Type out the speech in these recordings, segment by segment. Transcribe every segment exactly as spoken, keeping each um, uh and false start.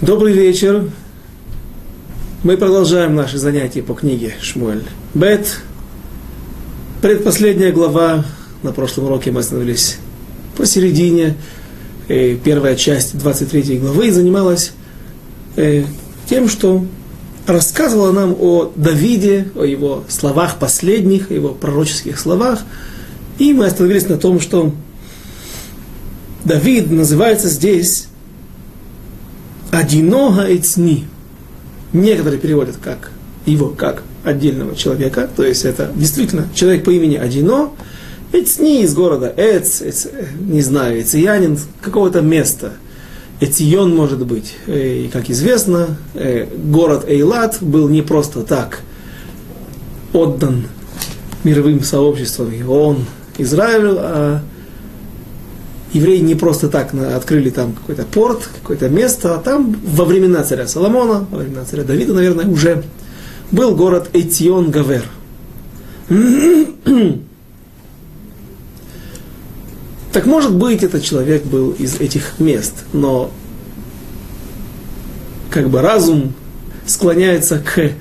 Добрый вечер. Мы продолжаем наши занятия по книге Шмуэль Бет. Предпоследняя глава. На прошлом уроке мы остановились посередине. Первая часть двадцать третьей главы занималась тем, что рассказывала нам о Давиде, о его словах последних, о его пророческих словах. И мы остановились на том, что Давид называется здесь Одиного Эцни. Некоторые переводят как его как отдельного человека, то есть это действительно человек по имени Одино, Эцни из города Эц, Эц, не знаю, Эциянин, какого-то места. Эцион, может быть. И, как известно, город Эйлат был не просто так отдан мировым сообществом, и он Израилю, а евреи не просто так открыли там какой-то порт, какое-то место, а там во времена царя Соломона, во времена царя Давида, наверное, уже был город Эцион-Гевер. Так может быть, этот человек был из этих мест, но как бы разум склоняется к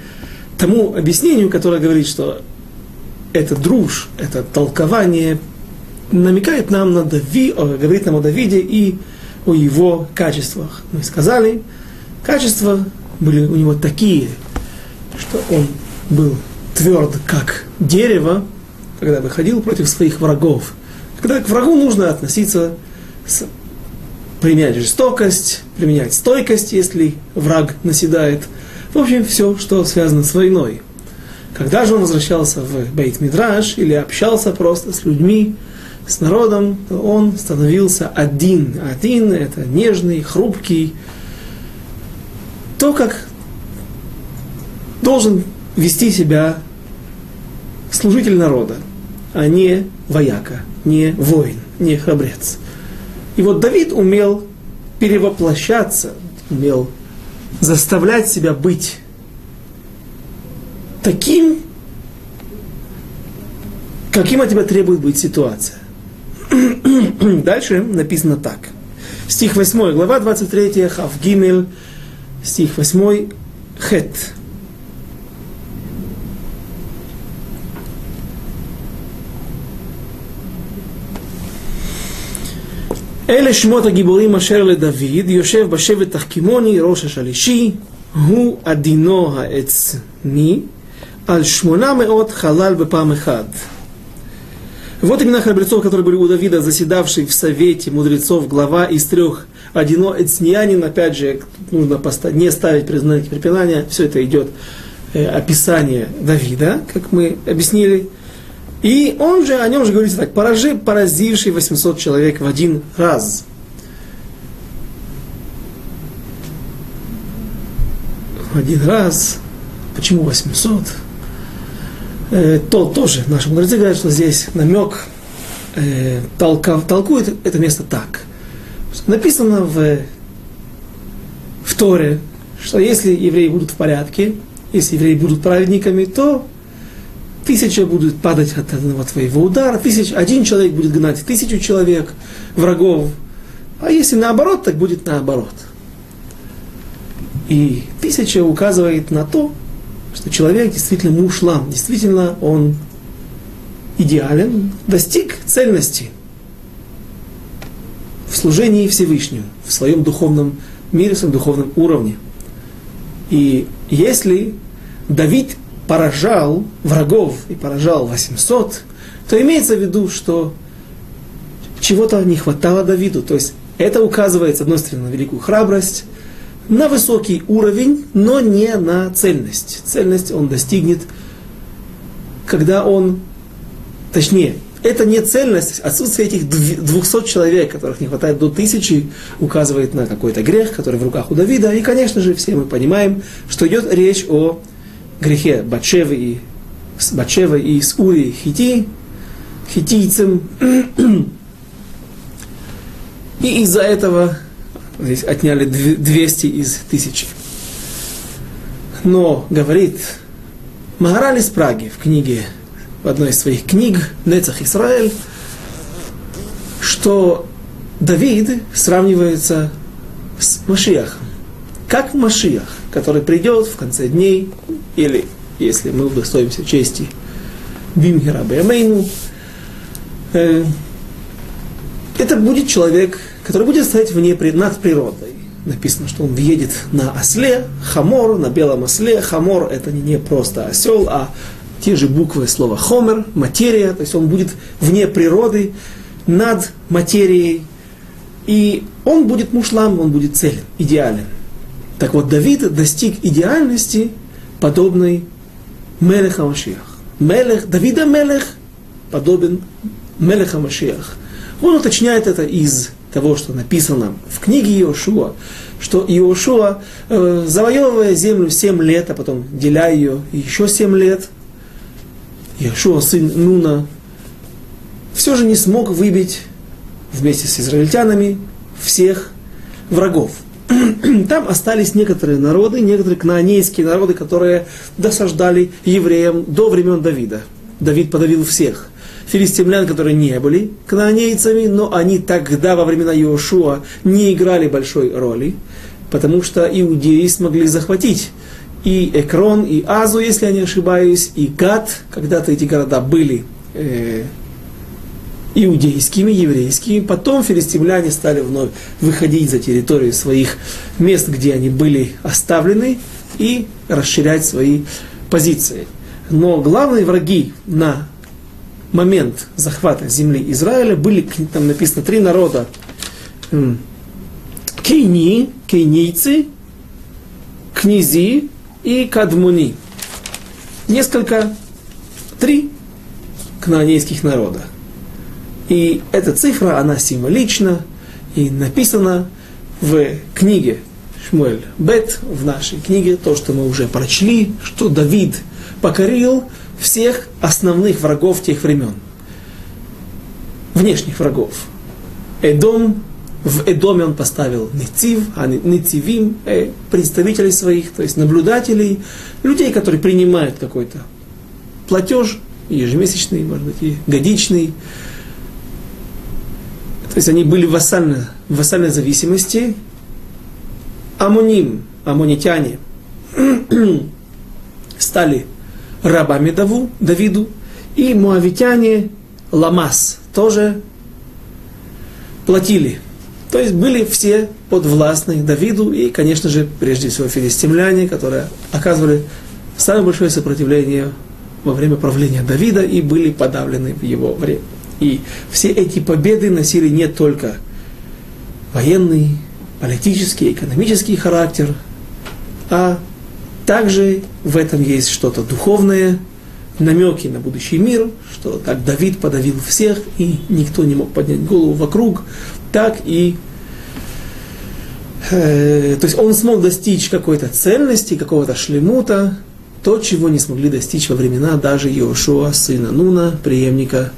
тому объяснению, которое говорит, что это дружь, это толкование намекает нам на Дави, говорит нам о Давиде и о его качествах. Мы сказали, качества были у него такие, что он был тверд, как дерево, когда выходил против своих врагов. Когда к врагу нужно относиться, с, применять жестокость, применять стойкость, если враг наседает. В общем, все, что связано с войной. Когда же он возвращался в Бейт Мидраш или общался просто с людьми, с народом, он становился один. Один – это нежный, хрупкий. То, как должен вести себя служитель народа, а не вояка, не воин, не храбрец. И вот Давид умел перевоплощаться, умел заставлять себя быть таким, каким от тебя требует быть ситуация. Дальше написано так. Стих восьмой, глава двадцать третья, Хавгимель, стих восьмой, Хет. אלה שמות הגיבורים אשר לדוד, יושב בשבט תחכימוני, ראש השלישי, הוא עדינו העצני, על שמונה מאות חלל בפעם אחד. Вот имена храбрецов, которые были у Давида, заседавший в совете мудрецов, глава из трех Одино Эцниянин. Опять же, нужно не ставить признание препинания, все это идет э, описание Давида, как мы объяснили. И он же, о нем же говорится так, поражи, поразивший восемьсот человек в один раз. В один раз, почему восемьсот? То тоже наши мудрецы говорят, что здесь намек э, толков, толкует это место так. Написано в, в Торе, что если евреи будут в порядке, если евреи будут праведниками, то тысяча будет падать от одного твоего удара, тысяч, один человек будет гнать тысячу человек, врагов. А если наоборот, так будет наоборот. И тысяча указывает на то, что человек действительно мушлам, действительно он идеален, достиг цельности в служении Всевышнему, в своем духовном мире, в своем духовном уровне. И если Давид поражал врагов и поражал восемьсот, то имеется в виду, что чего-то не хватало Давиду. То есть это указывает, с одной стороны, на великую храбрость, на высокий уровень, но не на цельность. Цельность он достигнет, когда он, точнее, это не цельность, отсутствие этих двухсот человек, которых не хватает до тысячи, указывает на какой-то грех, который в руках у Давида. И, конечно же, все мы понимаем, что идет речь о грехе Батшевы и, Батшевы и Сурии хити, хитийцам. И из-за этого здесь отняли двести из тысячи. Но, говорит Магараль из Праги в книге, в одной из своих книг «Нецах Исраэль», что Давид сравнивается с Машиахом. как Машиах, который придет в конце дней, или, если мы удостоимся чести, Бимхера Беамейну, э, это будет человек, который будет стоять вне, над природой. Написано, что он въедет на осле, хамор, на белом осле. Хамор — это не просто осел, а те же буквы слова хомер, материя. То есть он будет вне природы, над материей. И он будет мушлам, он будет целен, идеален. Так вот, Давид достиг идеальности, подобной Мелеха Машиах. Мелех, Давида Мелех подобен Мелеха Машиах. Он уточняет это из того, что написано в книге Иошуа, что Иошуа, э, завоевывая землю семь лет, а потом деля ее еще семь лет, Иошуа, сын Нуна, все же не смог выбить вместе с израильтянами всех врагов. Там остались некоторые народы, некоторые кнаанейские народы, которые досаждали евреям до времен Давида. Давид подавил всех. Филистимлян, которые не были кнаанейцами, но они тогда, во времена Иошуа, не играли большой роли, потому что иудеи смогли захватить и Экрон, и Азу, если я не ошибаюсь, и Гат. Когда-то эти города были э, иудейскими, еврейскими. Потом филистимляне стали вновь выходить за территорию своих мест, где они были оставлены, и расширять свои позиции. Но главные враги на момент захвата земли Израиля были, там написано, три народа. Кейни, кейнийцы, книзи и кадмуни. Несколько, три кнаанейских народа. И эта цифра, она символична и написана в книге Шмуэль Бет, в нашей книге, то, что мы уже прочли, что Давид покорил всех основных врагов тех времен. Внешних врагов. Эдом. В Эдоме он поставил нецив, а нецивим, представителей своих, то есть наблюдателей, людей, которые принимают какой-то платеж, ежемесячный, может быть, и годичный. То есть они были в вассальной, в вассальной зависимости. Амуним, амунитяне, стали рабами Даву, Давиду, и муавитяне, ламас, тоже платили. То есть были все подвластны Давиду и, конечно же, прежде всего филистимляне, которые оказывали самое большое сопротивление во время правления Давида и были подавлены в его время. И все эти победы носили не только военный, политический, экономический характер, а также в этом есть что-то духовное, намеки на будущий мир, что так Давид подавил всех, и никто не мог поднять голову вокруг, так и... Э, то есть он смог достичь какой-то цельности, какого-то шлемута, то, чего не смогли достичь во времена даже Иошуа, сына Нуна, преемника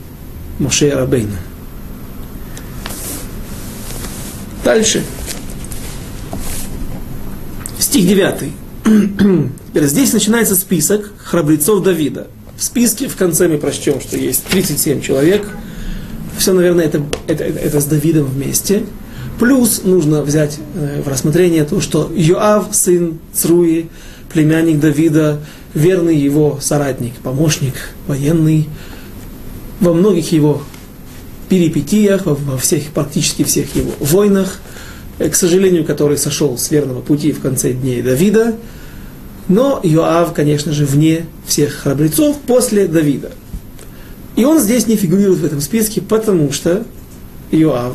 Моше Рабейна. Дальше. Стих девятый. Теперь здесь начинается список храбрецов Давида. В списке в конце мы прочтем, что есть тридцать семь человек. Все, наверное, это, это, это с Давидом вместе. Плюс нужно взять в рассмотрение то, что Иоав, сын Цруи, племянник Давида, верный его соратник, помощник военный, во многих его перипетиях, во всех, практически всех его войнах, к сожалению, который сошел с верного пути в конце дней Давида. Но Иоав, конечно же, вне всех храбрецов после Давида. И он здесь не фигурирует в этом списке, потому что Иоав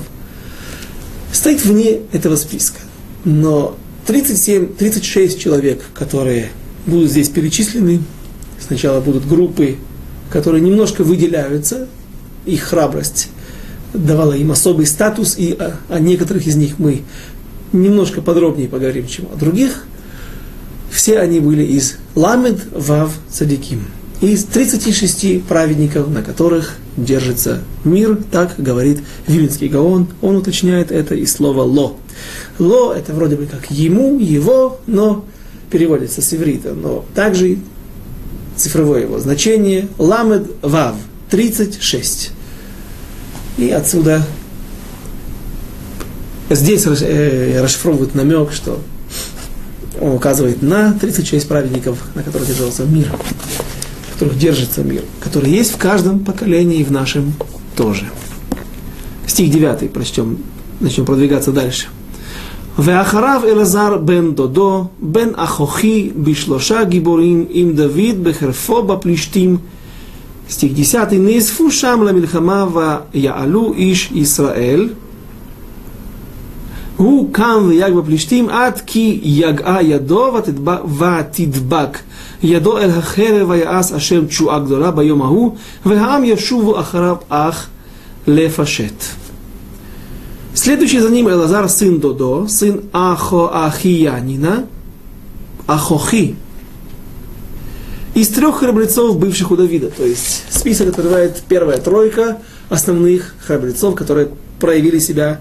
стоит вне этого списка. Но тридцать семь, тридцать шесть человек, которые будут здесь перечислены, сначала будут группы, которые немножко выделяются, их храбрость давала им особый статус, и о, о некоторых из них мы немножко подробнее поговорим, чем о других. Все они были из Ламед, Вав, Цадиким. Из тридцати шести праведников, на которых держится мир, так говорит Виленский Гаон. Он уточняет это из слова «ло». «Ло» — это вроде бы как «ему», «его», но переводится с иврита, но также цифровое его значение «ламед, Вав», тридцать шесть. И отсюда здесь расшифровывают намек, что указывает на тридцать шесть праведников, на которых держался мир, на которых держится мир, который есть в каждом поколении и в нашем тоже. Стих девятый, прочтем, начнем продвигаться дальше. «Веахарав Элазар бен Додо, бен Ахохи, бишлоша гиборим, им Давид бехерфо баплиштим». Стих десятый. «Неизфу шам ла милхама ва яалу иш Исраэль». «Гу кам вияг баплиштим, ад ки яга ядо ва тидбак, ядо эль хахере ва яас ашем чуа гдора байом аху, веам яшуву ахарав ах лефашет». Следующий за ним Элазар, сын Додо, сын Ахоахиянина, Ахохи, из трех храбрецов, бывших у Давида. То есть список открывает первая тройка основных храбрецов, которые проявили себя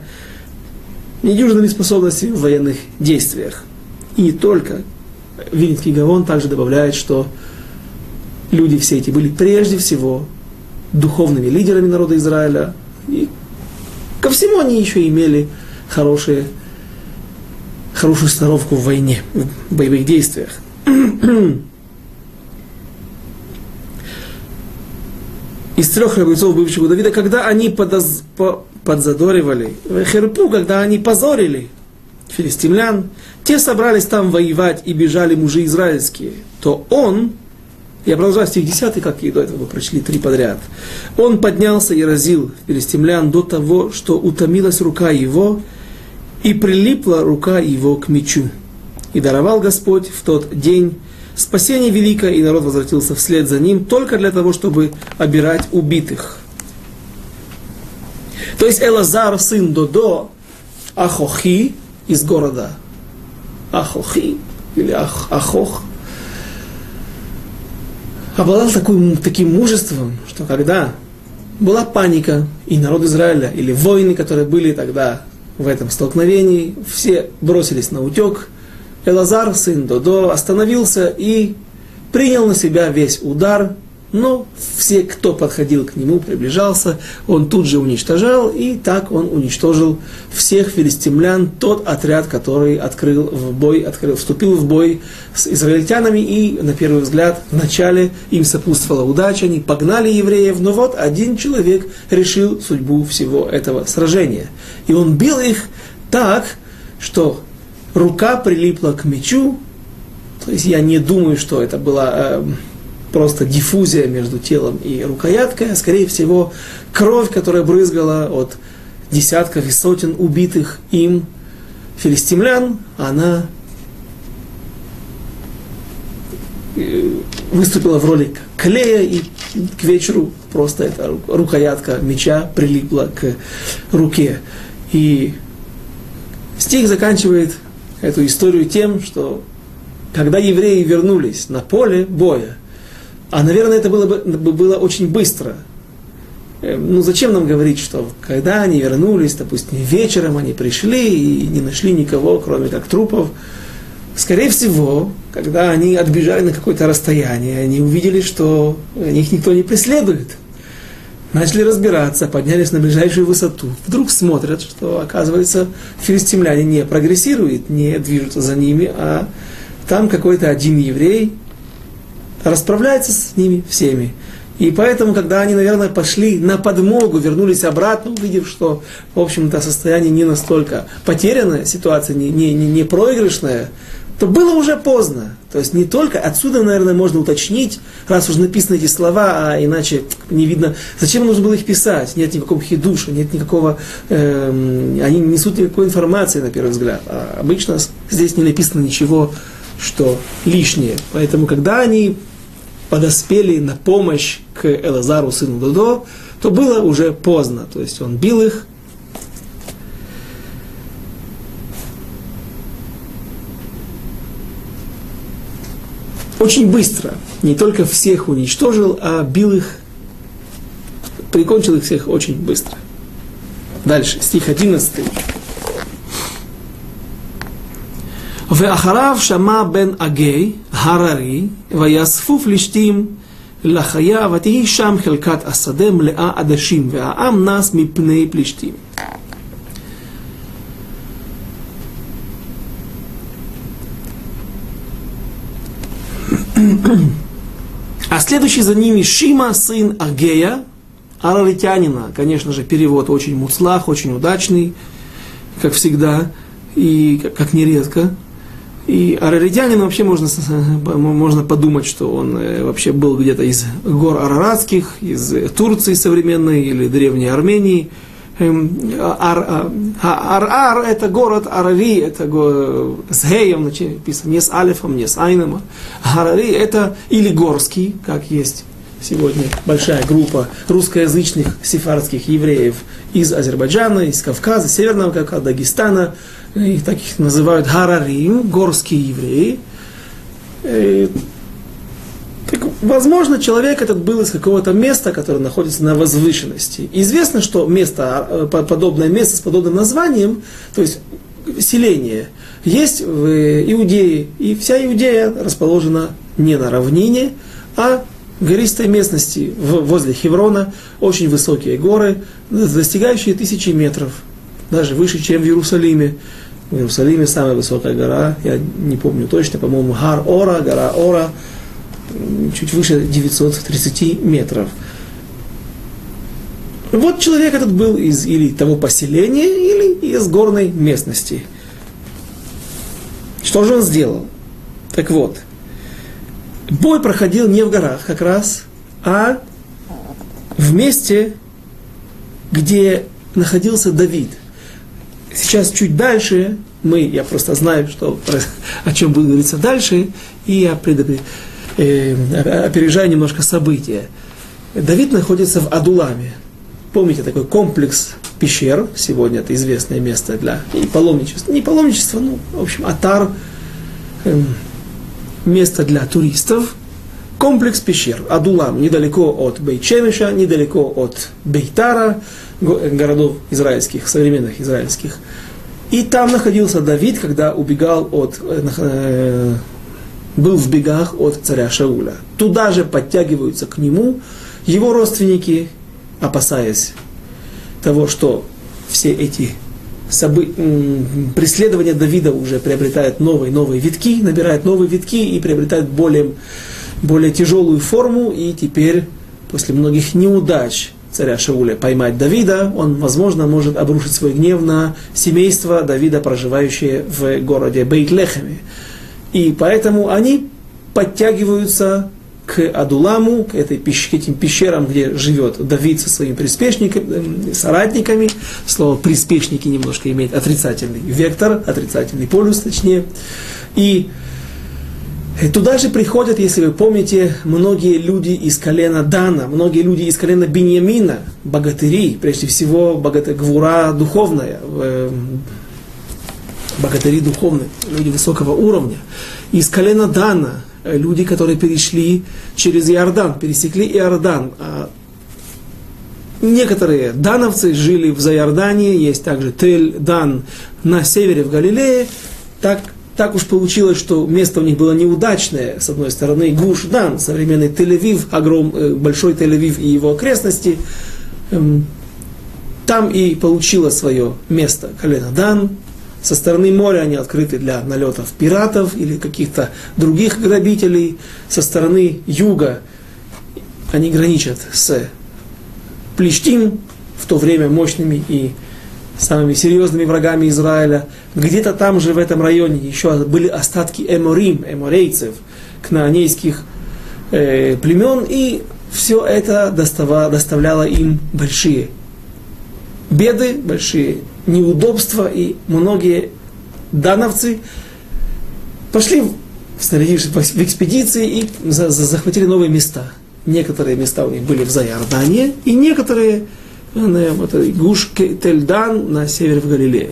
недюжинными способностями в военных действиях. И не только. Виленский Гаон также добавляет, что люди все эти были прежде всего духовными лидерами народа Израиля, и ко всему они еще имели хорошие, хорошую сноровку в войне, в боевых действиях. Из трех храбрецов, бывших у Давида, когда они подоз... по... подзадоривали, херпу, когда они позорили филистимлян, те собрались там воевать и бежали мужи израильские, то он, я продолжаю стих десятый, как и до этого мы прочли три подряд. Он поднялся и разил филистимлян до того, что утомилась рука его, и прилипла рука его к мечу. И даровал Господь в тот день спасение великое, и народ возвратился вслед за ним только для того, чтобы обирать убитых. То есть Элазар, сын Додо, Ахохи, из города Ахохи, или Ах, Ахох, обладал таким, таким мужеством, что когда была паника, и народ Израиля, или войны, которые были тогда в этом столкновении, все бросились на утек, Элазар, сын Додо, остановился и принял на себя весь удар, но все, кто подходил к нему, приближался, он тут же уничтожал, и так он уничтожил всех филистимлян, тот отряд, который открыл в бой, открыл, вступил в бой с израильтянами, и, на первый взгляд, вначале им сопутствовала удача, они погнали евреев, но вот один человек решил судьбу всего этого сражения. И он бил их так, что рука прилипла к мечу, то есть я не думаю, что это была... Э, просто диффузия между телом и рукояткой, а скорее всего кровь, которая брызгала от десятков и сотен убитых им филистимлян, она выступила в роли клея, и к вечеру просто эта рукоятка меча прилипла к руке. И стих заканчивает эту историю тем, что когда евреи вернулись на поле боя, а, наверное, это было, бы, было очень быстро. Ну, зачем нам говорить, что когда они вернулись, допустим, вечером они пришли и не нашли никого, кроме как трупов. Скорее всего, когда они отбежали на какое-то расстояние, они увидели, что их никто не преследует. Начали разбираться, поднялись на ближайшую высоту. Вдруг смотрят, что, оказывается, филистимляне не прогрессируют, не движутся за ними, а там какой-то один еврей расправляется с ними всеми. И поэтому, когда они, наверное, пошли на подмогу, вернулись обратно, увидев, что, в общем-то, состояние не настолько потерянное, ситуация не, не, не проигрышная, то было уже поздно. То есть не только отсюда, наверное, можно уточнить, раз уже написаны эти слова, а иначе не видно, зачем нужно было их писать. Нет никакого хидуша, нет никакого... Эм, они не несут никакой информации, на первый взгляд. А обычно здесь не написано ничего, что лишнее. Поэтому, когда они подоспели на помощь к Элазару, сыну Додо, то было уже поздно. То есть он бил их. Очень быстро. Не только всех уничтожил, а бил их, прикончил их всех очень быстро. Дальше, стих одиннадцатый. «Веахарав шама бен агей харари, ваясфу флиштим лахая, ватии шам хелкат асадем леа адашим, веаам нас мипней плиштим». А следующий за ними Шима, сын Агея, араритянина. Конечно же, перевод очень муцлах, очень удачный, как всегда, и как нередко. И араритянин вообще можно, можно подумать, что он вообще был где-то из гор араратских, из Турции современной или Древней Армении. Ар-Ар – это город, Арари – это го... с геем написано, не с алифом, не с айном. Арари – это или горский, как есть сегодня большая группа русскоязычных сефардских евреев из Азербайджана, из Кавказа, Северного Кавказа, Дагестана. Их таких называют Харарим, горские евреи. И, так, возможно, человек этот был из какого-то места, которое находится на возвышенности. Известно, что место, подобное место с подобным названием, то есть селение, есть в Иудее. И вся Иудея расположена не на равнине, а в гористой местности возле Хеврона, очень высокие горы, достигающие тысячи метров. Даже выше, чем в Иерусалиме. В Иерусалиме самая высокая гора, я не помню точно, по-моему, Гар Ора, гора Ора, чуть выше девятьсот тридцать метров. Вот человек этот был из или того поселения, или из горной местности. Что же он сделал? Так вот, бой проходил не в горах как раз, а в месте, где находился Давид. Сейчас чуть дальше мы, я просто знаю, что, о чем будет говориться дальше, и я предопри, э, опережаю немножко события. Давид находится в Адуламе. Помните, такой комплекс пещер, сегодня это известное место для паломничества, не паломничества, ну, в общем, атар, э, место для туристов. Комплекс пещер. Адулам, недалеко от Бейт-Шемеша, недалеко от Бейтара, городов израильских, современных израильских. И там находился Давид, когда убегал от, э, был в бегах от царя Шауля. Туда же подтягиваются к нему его родственники, опасаясь того, что все эти Собы... преследование Давида уже приобретает новые-новые витки, набирает новые витки и приобретает более, более тяжелую форму. И теперь, после многих неудач царя Шауля поймать Давида, он, возможно, может обрушить свой гнев на семейство Давида, проживающее в городе Бейт-Лехеме. И поэтому они подтягиваются к Адуламу, к, этой, к этим пещерам, где живет Давид со своими приспешниками, соратниками. Слово «приспешники» немножко имеет отрицательный вектор, отрицательный полюс, точнее. И туда же приходят, если вы помните, многие люди из колена Дана, многие люди из колена Беньямина, богатыри, прежде всего, богата, гвура духовная, э, богатыри духовные, люди высокого уровня, из колена Дана, люди, которые перешли через Йордан, пересекли Иордан. Некоторые дановцы жили в Зайордане, есть также Тель-Дан на севере в Галилее. Так, так уж получилось, что место у них было неудачное. С одной стороны, Гуш-Дан, современный Тель-Авив, огромный, большой Тель-Авив и его окрестности. Там и получило свое место колено Дан. Со стороны моря они открыты для налетов пиратов или каких-то других грабителей. Со стороны юга они граничат с Плиштим, в то время мощными и самыми серьезными врагами Израиля. Где-то там же, в этом районе, еще были остатки эморим, эморейцев, кнаанейских э, племен. И все это доставало, доставляло им большие беды, большие неудобства, и многие дановцы пошли, снарядившись в экспедиции, и за- за- захватили новые места. Некоторые места у них были в Зайордане, и некоторые вот, Гуш-Тель-Дан на севере в Галилее.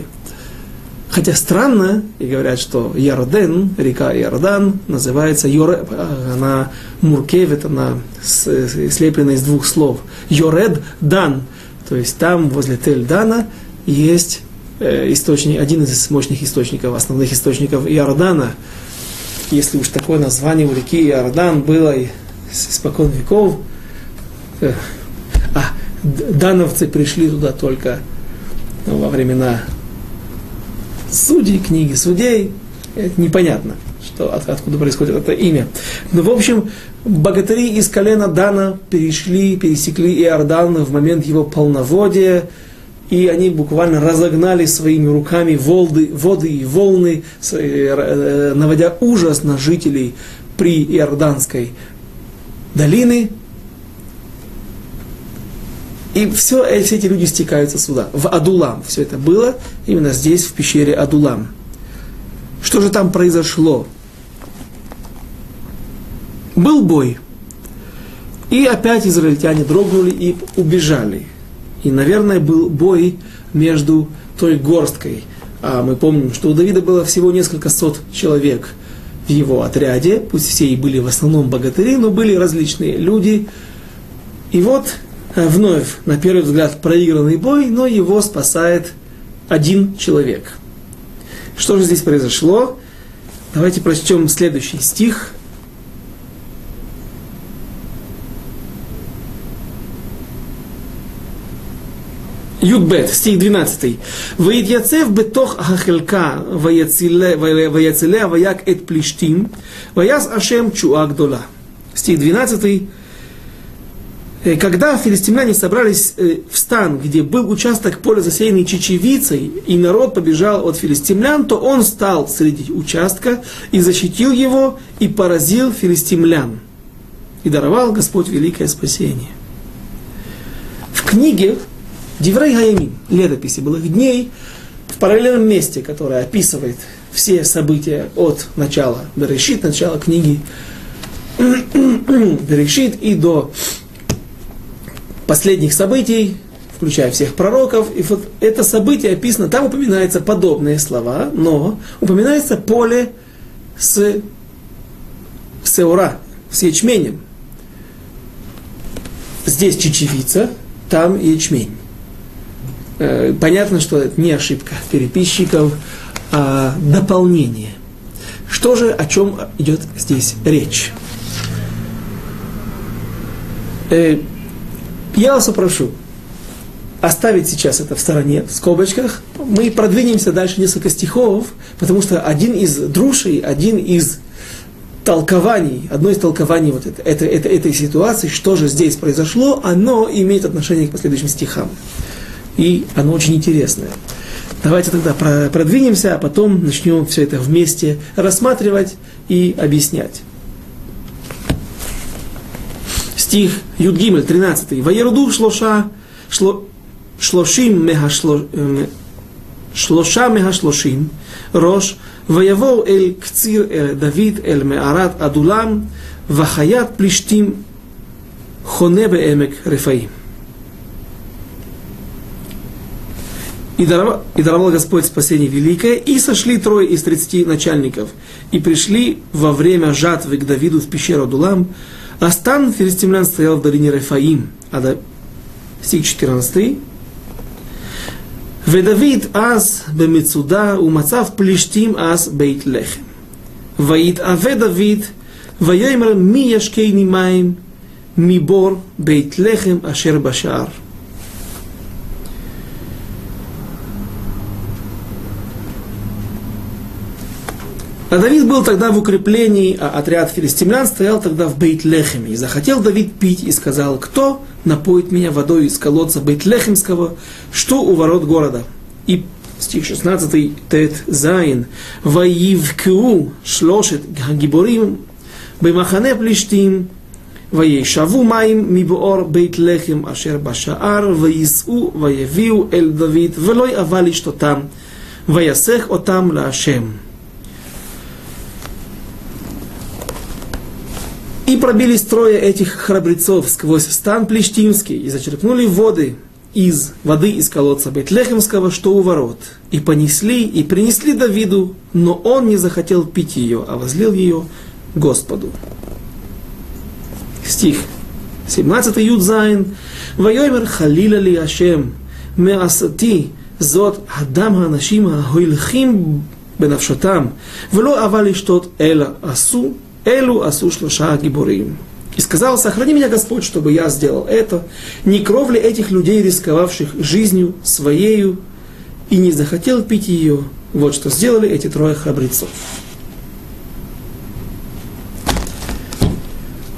Хотя странно, и говорят, что Ярден, река Иордан, называется Йоред, она муркевит, она слеплена из двух слов. Йоред-Дан, то есть там, возле Тель-Дана, есть источник, один из мощных источников, основных источников Иордана. Если уж такое название у реки Иордан было испокон веков, а дановцы пришли туда только во времена судей, книги судей, это непонятно, что, от, откуда происходит это имя. Но, в общем, богатыри из колена Дана перешли, пересекли Иордан в момент его полноводия, и они буквально разогнали своими руками волды, воды и волны, наводя ужас на жителей при Иорданской долины. И все, все эти люди стекаются сюда, в Адулам. Все это было именно здесь, в пещере Адулам. Что же там произошло? Был бой. И опять израильтяне дрогнули и убежали. И, наверное, был бой между той горсткой. А мы помним, что у Давида было всего несколько сот человек в его отряде. Пусть все и были в основном богатыри, но были различные люди. И вот вновь, на первый взгляд, проигранный бой, но его спасает один человек. Что же здесь произошло? Давайте прочтем следующий стих. Юдбет, стих двенадцатый. «Ваидьяцев бетох ахелька ваяцеле ваяк эт плиштим, ваяз ашем чуагдола». Стих двенадцатый. Когда филистимляне собрались в стан, где был участок поля, засеянный чечевицей, и народ побежал от филистимлян, то он стал среди участка и защитил его, и поразил филистимлян. И даровал Господь великое спасение. В книге «Диврей ха-Ямим», летописи былых дней, в параллельном месте, которое описывает все события от начала Берешит, начала книги Берешит и до последних событий, включая всех пророков, и вот это событие описано, там упоминаются подобные слова, но упоминается поле с сеура, с ячменем. Здесь чечевица, там ячмень. Понятно, что это не ошибка переписчиков, а дополнение. Что же, о чем идет здесь речь? Я вас попрошу оставить сейчас это в стороне, в скобочках. Мы продвинемся дальше несколько стихов, потому что один из друшей, один из толкований, одно из толкований вот это, это, это, этой ситуации, что же здесь произошло, оно имеет отношение к последующим стихам. И оно очень интересное. Давайте тогда продвинемся, а потом начнем все это вместе рассматривать и объяснять. Стих Юдгимель, тринадцатый. «Ваеруду шлоша шлошим мегашлошим рош, ваявоу эль кцир эль Давид эль меарат адулам, вахаят плиштим хонебе эмек рефаим». «И даровал Господь спасение великое, и сошли трое из тридцати начальников, и пришли во время жатвы к Давиду в пещеру Адулам, а стан филистимлян стоял в долине Рефаим». Ада... Стих четырнадцатый. «Ведавид аз бемецуда умацав плиштим аз бейт-Лехем. Ваид аве Давид, ваеймер ми яшкей нимаем, ми бор бейт-Лехем ашер башар». А Давид был тогда в укреплении, а отряд филистимлян стоял тогда в Бейт-Лехеме. И захотел Давид пить, и сказал: «Кто напоит меня водой из колодца Бейт-Лехемского, что у ворот города?» И стих шестнадцатый, Тет Заин. «Ваивкеу шлошет гагиборим, бемахане плиштим, ваешаву маим мибоор Бейт-Лехем ашер башаар, ваису ваевиу эль Давид, велой авали что там, ваясех отам лаашем». «И пробились трое этих храбрецов сквозь стан плиштимский, и зачерпнули воды из воды из колодца Бейт-Лехемского, что у ворот, и понесли, и принесли Давиду, но он не захотел пить ее, а возлил ее Господу». Стих семнадцатый, Юдзайн. «Вайомер халила ли Ашем, меасати зот адам ханашима хойлхим бенавшатам, вло авали штот эла асу, элу асу шлоша гибурим». И сказал: «Сохрани меня, Господь, чтобы я сделал это, не кров ли этих людей, рисковавших жизнью своею, и не захотел пить ее. Вот что сделали эти трое храбрецов».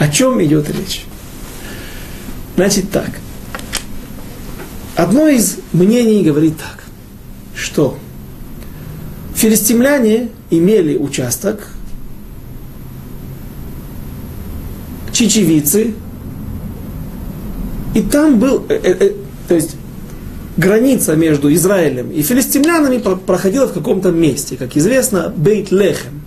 О чем идет речь? Значит так. Одно из мнений говорит так, что филистимляне имели участок Чечевицы, и там был, э, э, то есть граница между Израилем и филистимлянами проходила в каком-то месте, как известно, Бейт-Лехем.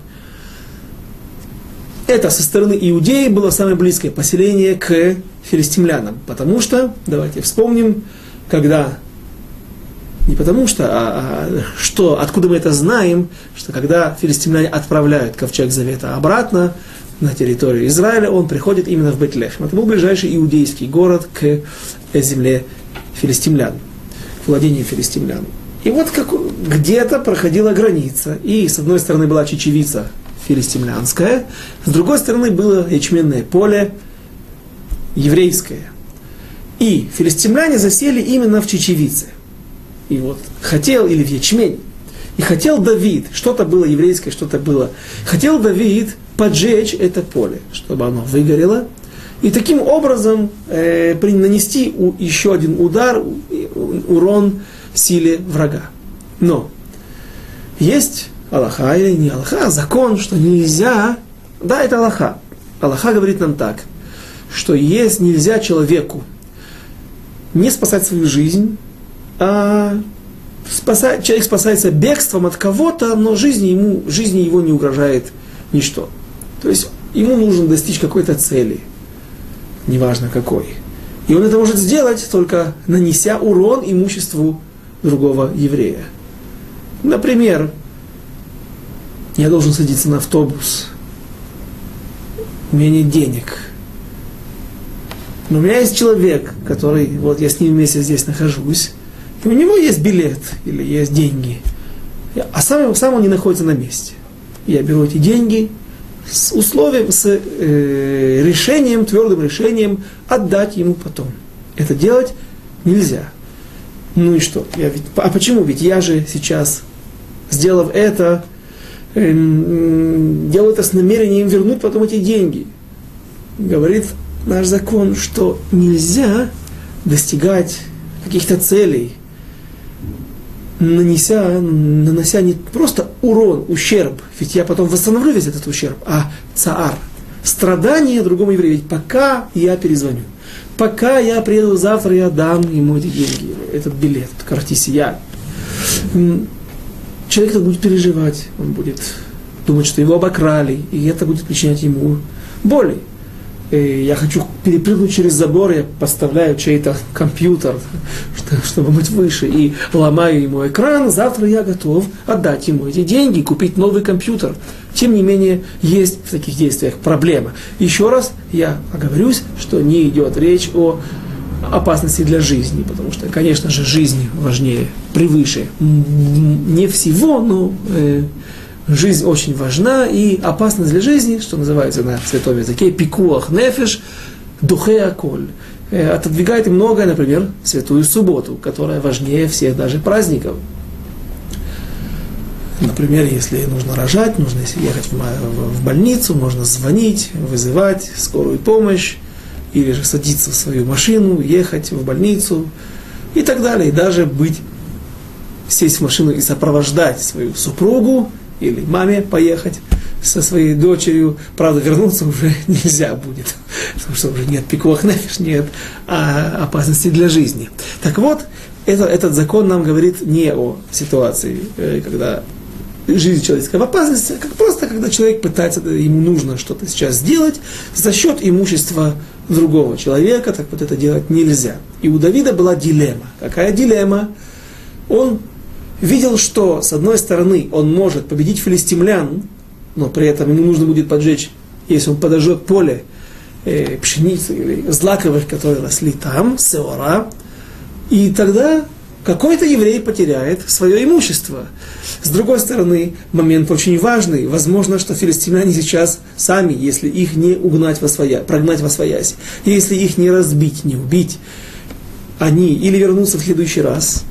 Это со стороны Иудеи было самое близкое поселение к филистимлянам, потому что, давайте вспомним, когда, не потому что, а, а что, откуда мы это знаем, что когда филистимляне отправляют Ковчег Завета обратно на территорию Израиля, он приходит именно в Бейт-Лехем. Это был ближайший иудейский город к земле филистимлян, к владению филистимлян. И вот как, где-то проходила граница, и с одной стороны была чечевица филистимлянская, с другой стороны было ячменное поле еврейское. И филистимляне засели именно в чечевице. И вот хотел, или в ячмень. И хотел Давид, что-то было еврейское, что-то было. Хотел Давид поджечь это поле, чтобы оно выгорело, и таким образом э, нанести у, еще один удар, урон силе врага. Но есть алаха или не алаха, закон, что нельзя, да, это алаха. Алаха говорит нам так, что есть нельзя человеку не спасать свою жизнь, а спасать, человек спасается бегством от кого-то, но жизни, ему, жизни его не угрожает ничто. То есть ему нужно достичь какой-то цели, неважно какой. И он это может сделать, только нанеся урон имуществу другого еврея. Например, я должен садиться на автобус, у меня нет денег. Но у меня есть человек, который, вот я с ним вместе здесь нахожусь, и у него есть билет или есть деньги, а сам, сам он не находится на месте. Я беру эти деньги с условием, с э, решением, твердым решением отдать ему потом. Это делать нельзя. Ну и что? Я ведь, а почему? Ведь я же сейчас, сделав это, э, делаю это с намерением вернуть потом эти деньги. Говорит наш закон, что нельзя достигать каких-то целей, Нанеся, нанося не просто урон, ущерб, ведь я потом восстановлю весь этот ущерб, а цаар, страдание другому еврею, ведь пока я перезвоню, пока я приеду завтра, я дам ему эти деньги, этот билет, картисия. Человек это будет переживать, он будет думать, что его обокрали, и это будет причинять ему боли. И я хочу перепрыгнуть через забор, я поставляю чей-то компьютер, чтобы быть выше, и ломаю ему экран, завтра я готов отдать ему эти деньги, купить новый компьютер. Тем не менее, есть в таких действиях проблема. Еще раз я оговорюсь, что не идет речь о опасности для жизни, потому что, конечно же, жизнь важнее, превыше не всего, но... Э, жизнь очень важна, и опасность для жизни, что называется на святом языке, пикуах нефеш, духе аколь, отодвигает и многое, например, святую субботу, которая важнее всех даже праздников. Например, если нужно рожать, нужно ехать в больницу, можно звонить, вызывать скорую помощь, или же садиться в свою машину, ехать в больницу и так далее. И даже быть, сесть в машину и сопровождать свою супругу, или маме поехать со своей дочерью. Правда, вернуться уже нельзя будет, потому что уже нет пикуах нефеш, нет а опасности для жизни. Так вот, это, этот закон нам говорит не о ситуации, когда жизнь человеческая в опасности, а как просто, когда человек пытается, ему нужно что-то сейчас сделать за счет имущества другого человека, так вот это делать нельзя. И у Давида была дилемма. Какая дилемма? Он видел, что, с одной стороны, он может победить филистимлян, но при этом ему нужно будет поджечь, если он подожжет поле э, пшеницы или злаковых, которые росли там, сеора, и тогда какой-то еврей потеряет свое имущество. С другой стороны, момент очень важный. Возможно, что филистимляне сейчас сами, если их не угнать восвоя, прогнать восвоясь, если их не разбить, не убить, они или вернутся в следующий раз,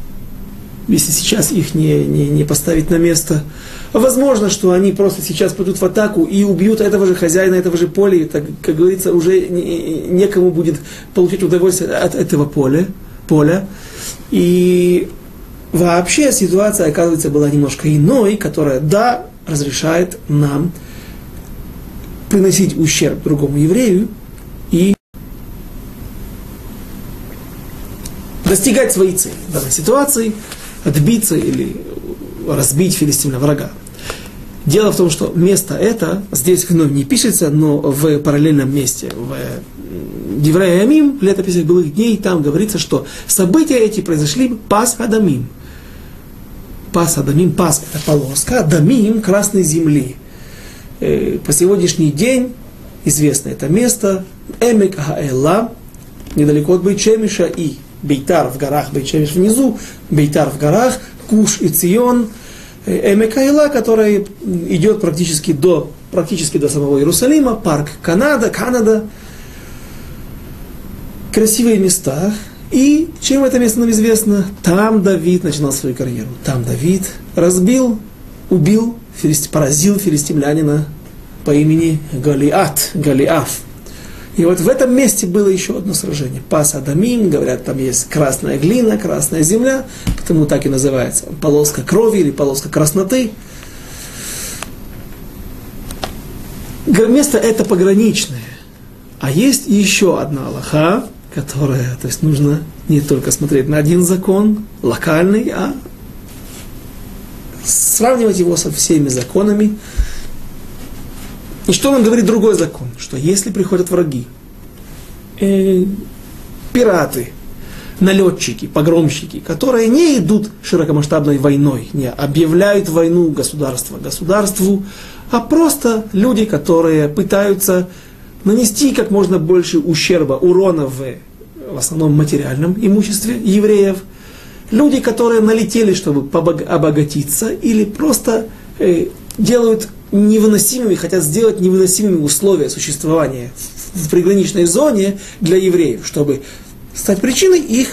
если сейчас их не, не, не поставить на место, Возможно, что они просто сейчас пойдут в атаку и убьют этого же хозяина, этого же поля, и, так, как говорится, уже некому будет получить удовольствие от этого поля. поля. И вообще ситуация, оказывается, была немножко иной, которая, да, разрешает нам приносить ущерб другому еврею и достигать своей цели в данной ситуации, отбиться или разбить филистимля врага. Дело в том, что место это, здесь вновь не пишется, но в параллельном месте, в Диврей ха-Ямим, в летописях былых дней, там говорится, что события эти произошли Пас-Даммим. Пас-Даммим, Пас – это полоска, Даммим – красной земли. По сегодняшний день известно это место, Эмек Ха-Эла, недалеко от Бейт-Шемиша и Бейтар в горах, Бейт-Шемиш внизу, Бейтар в горах, Куш и Цион, Эмек Ха-Эла, который идет практически до, практически до самого Иерусалима, парк Канада, Канада, красивые места. И чем это место нам известно? Там Давид начинал свою карьеру. Там Давид разбил, убил, филист, поразил филистимлянина по имени Голиат, Голиаф. И вот в этом месте было еще одно сражение. Пас-Адамим, говорят, там есть красная глина, красная земля, потому так и называется. Полоска крови или полоска красноты. Место это пограничное. А есть еще одна алаха, которая, то есть нужно не только смотреть на один закон, локальный, а сравнивать его со всеми законами. И что нам говорит другой закон? Что если приходят враги, э, пираты, налетчики, погромщики, которые не идут широкомасштабной войной, не объявляют войну государства государству, а просто люди, которые пытаются нанести как можно больше ущерба, урона в, в основном материальном имуществе евреев, люди, которые налетели, чтобы обогатиться, или просто э, делают невыносимыми, хотят сделать невыносимыми условия существования в приграничной зоне для евреев, чтобы стать причиной их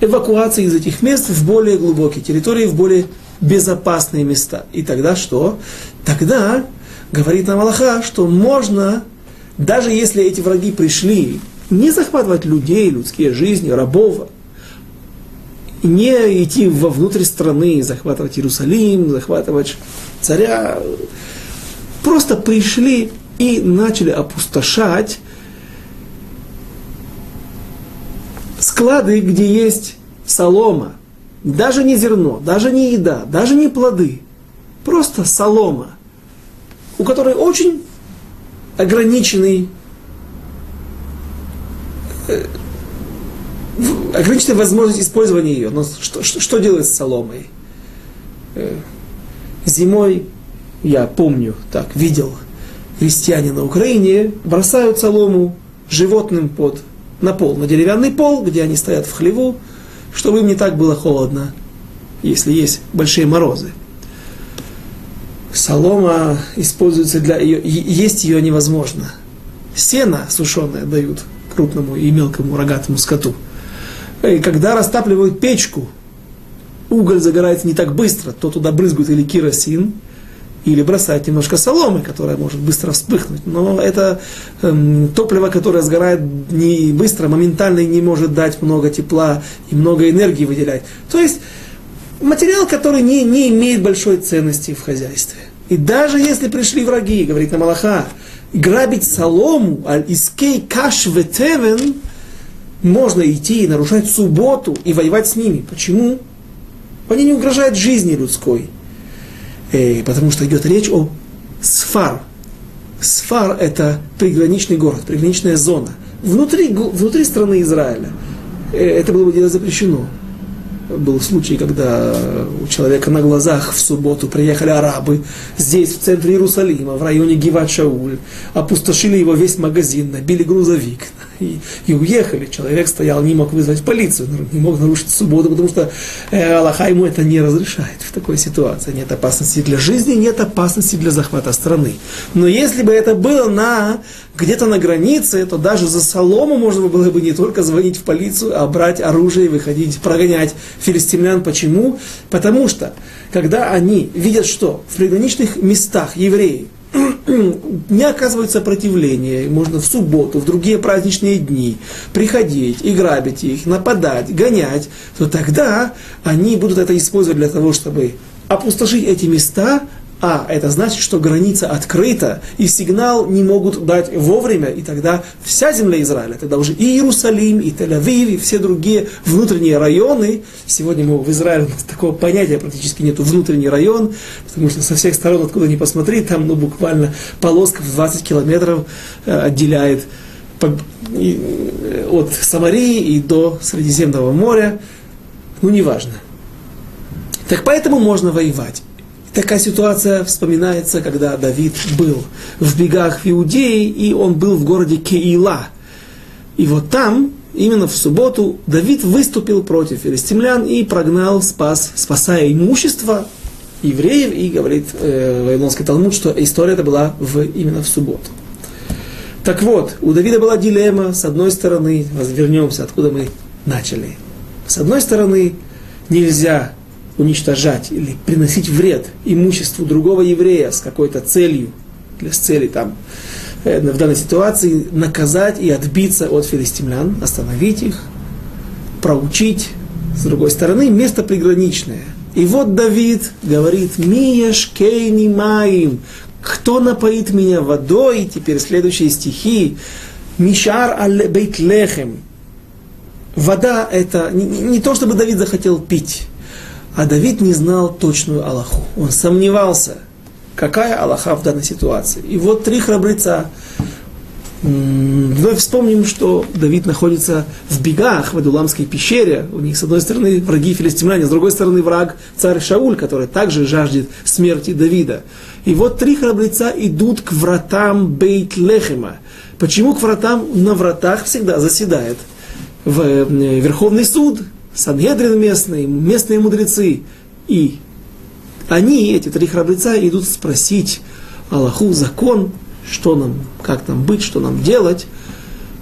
эвакуации из этих мест в более глубокие территории, в более безопасные места. И тогда что? Тогда говорит нам алаха, что можно... Даже если эти враги пришли не захватывать людей, людские жизни, рабов, не идти вовнутрь страны, захватывать Иерусалим, захватывать царя, просто пришли и начали опустошать склады, где есть солома, даже не зерно, даже не еда, даже не плоды, просто солома, у которой очень... ограниченный, э, ограниченная возможность использования ее. Но что, что, что делать с соломой? Э, зимой, я помню, так видел, крестьяне на Украине бросают солому животным под, на пол, на деревянный пол, где они стоят в хлеву, чтобы им не так было холодно, если есть большие морозы. Солома используется для ее, есть ее невозможно. Сено сушеное дают крупному и мелкому рогатому скоту. И когда растапливают печку, уголь загорается не так быстро, то туда брызгают или керосин, или бросают немножко соломы, которая может быстро вспыхнуть. Но это э, топливо, которое сгорает не быстро, моментально не может дать много тепла и много энергии выделять. То есть материал, который не, не имеет большой ценности в хозяйстве. И даже если пришли враги, говорит нам алаха, грабить солому, аль-искей каш ветевен, можно идти и нарушать субботу и воевать с ними. Почему? Они не угрожают жизни людской. И потому что идет речь о сфар. Сфар – это приграничный город, приграничная зона. Внутри, внутри страны Израиля это было бы дело запрещено. Был случай, когда у человека на глазах в субботу приехали арабы здесь, в центре Иерусалима, в районе Гиват-Шауль, опустошили его весь магазин, набили грузовик. и, и уехали. Человек стоял, не мог вызвать полицию, не мог нарушить субботу, потому что э, Аллаха ему это не разрешает в такой ситуации. Нет опасности для жизни, нет опасности для захвата страны. Но если бы это было на, где-то на границе, то даже за солому можно было бы не только звонить в полицию, а брать оружие и выходить, прогонять филистимлян. Почему? Потому что, когда они видят, что в приграничных местах евреи не оказывают сопротивления, можно в субботу, в другие праздничные дни приходить и грабить их, нападать, гонять, то тогда они будут это использовать для того, чтобы опустошить эти места, а это значит, что граница открыта, и сигнал не могут дать вовремя, и тогда вся земля Израиля, тогда уже и Иерусалим, и Тель-Авив, и все другие внутренние районы. Сегодня мы в Израиле такого понятия практически нету, внутренний район, потому что со всех сторон, откуда ни посмотри, там ну, буквально полоска в двадцать километров отделяет от Самарии и до Средиземного моря, ну неважно. Так поэтому можно воевать. Такая ситуация вспоминается, когда Давид был в бегах в Иудее, и он был в городе Кеила. И вот там, именно в субботу, Давид выступил против филистимлян и прогнал, спас, спасая имущество евреев, и говорит э, Вавилонский Талмуд, что история-то была в, именно в субботу. Так вот, у Давида была дилемма, с одной стороны, вернемся, откуда мы начали. С одной стороны, нельзя уничтожать или приносить вред имуществу другого еврея с какой-то целью, или с целью там, в данной ситуации наказать и отбиться от филистимлян, остановить их, проучить. С другой стороны, место приграничное. И вот Давид говорит: «Мияшкейни маим, кто напоит меня водой?» И теперь следующие стихи. «Мишар аль Бейт-Лехем». Вода это не, не то, чтобы Давид захотел пить. А Давид не знал точную Аллаху. Он сомневался, какая Аллаха в данной ситуации. И вот три храбреца. Вновь вспомним, что Давид находится в бегах в Адуламской пещере. У них, с одной стороны, враги филистимляне, с другой стороны, враг царь Шауль, который также жаждет смерти Давида. И вот три храбреца идут к вратам Бейт-Лехема. Почему к вратам? На вратах всегда заседает Верховный суд, Сангедрин местный, местные мудрецы. И они, эти три храбреца, идут спросить Аллаху закон, что нам, как нам быть, что нам делать.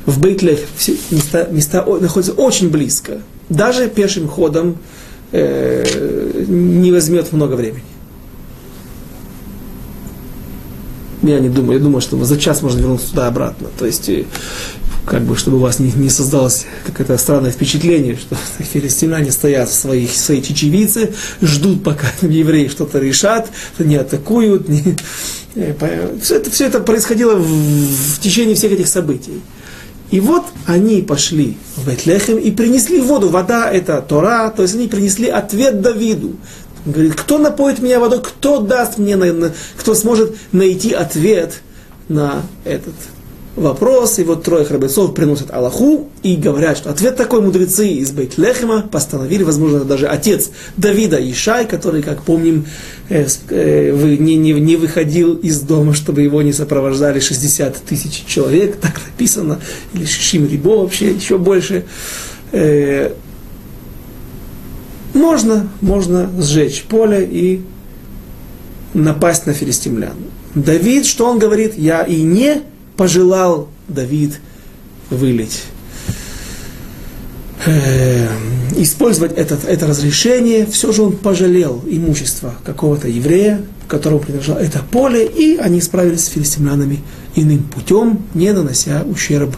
В Бейт-Лехе места, места находятся очень близко. Даже пешим ходом э, не возьмет много времени. Я не думаю, я думаю, что за час можно вернуться туда-обратно. То есть, как бы, чтобы у вас не, не создалось какое-то странное впечатление, что филистимляне стоят в своих, своей чечевице, ждут, пока евреи что-то решат, не атакуют. Не... Все, это, все это происходило в, в течение всех этих событий. И вот они пошли в Бейт-Лехем и принесли воду. Вода – это Тора, то есть они принесли ответ Давиду. Он говорит: кто напоит меня водой, кто даст мне, кто сможет найти ответ на этот вопрос. И вот трое храбрецов приносят Аллаху и говорят, что ответ такой мудрецы из Бейт-Лехема постановили, возможно, даже отец Давида Ишай, который, как помним, не выходил из дома, чтобы его не сопровождали шестьдесят тысяч человек, так написано, или Шим-Рибо вообще, еще больше. Можно, можно сжечь поле и напасть на филистимлян. Давид, что он говорит? Я и не пожелал, Давид, вылить, э, использовать этот, это разрешение. Все же он пожалел имущество какого-то еврея, которому принадлежало это поле, и они справились с филистимлянами иным путем, не нанося ущерб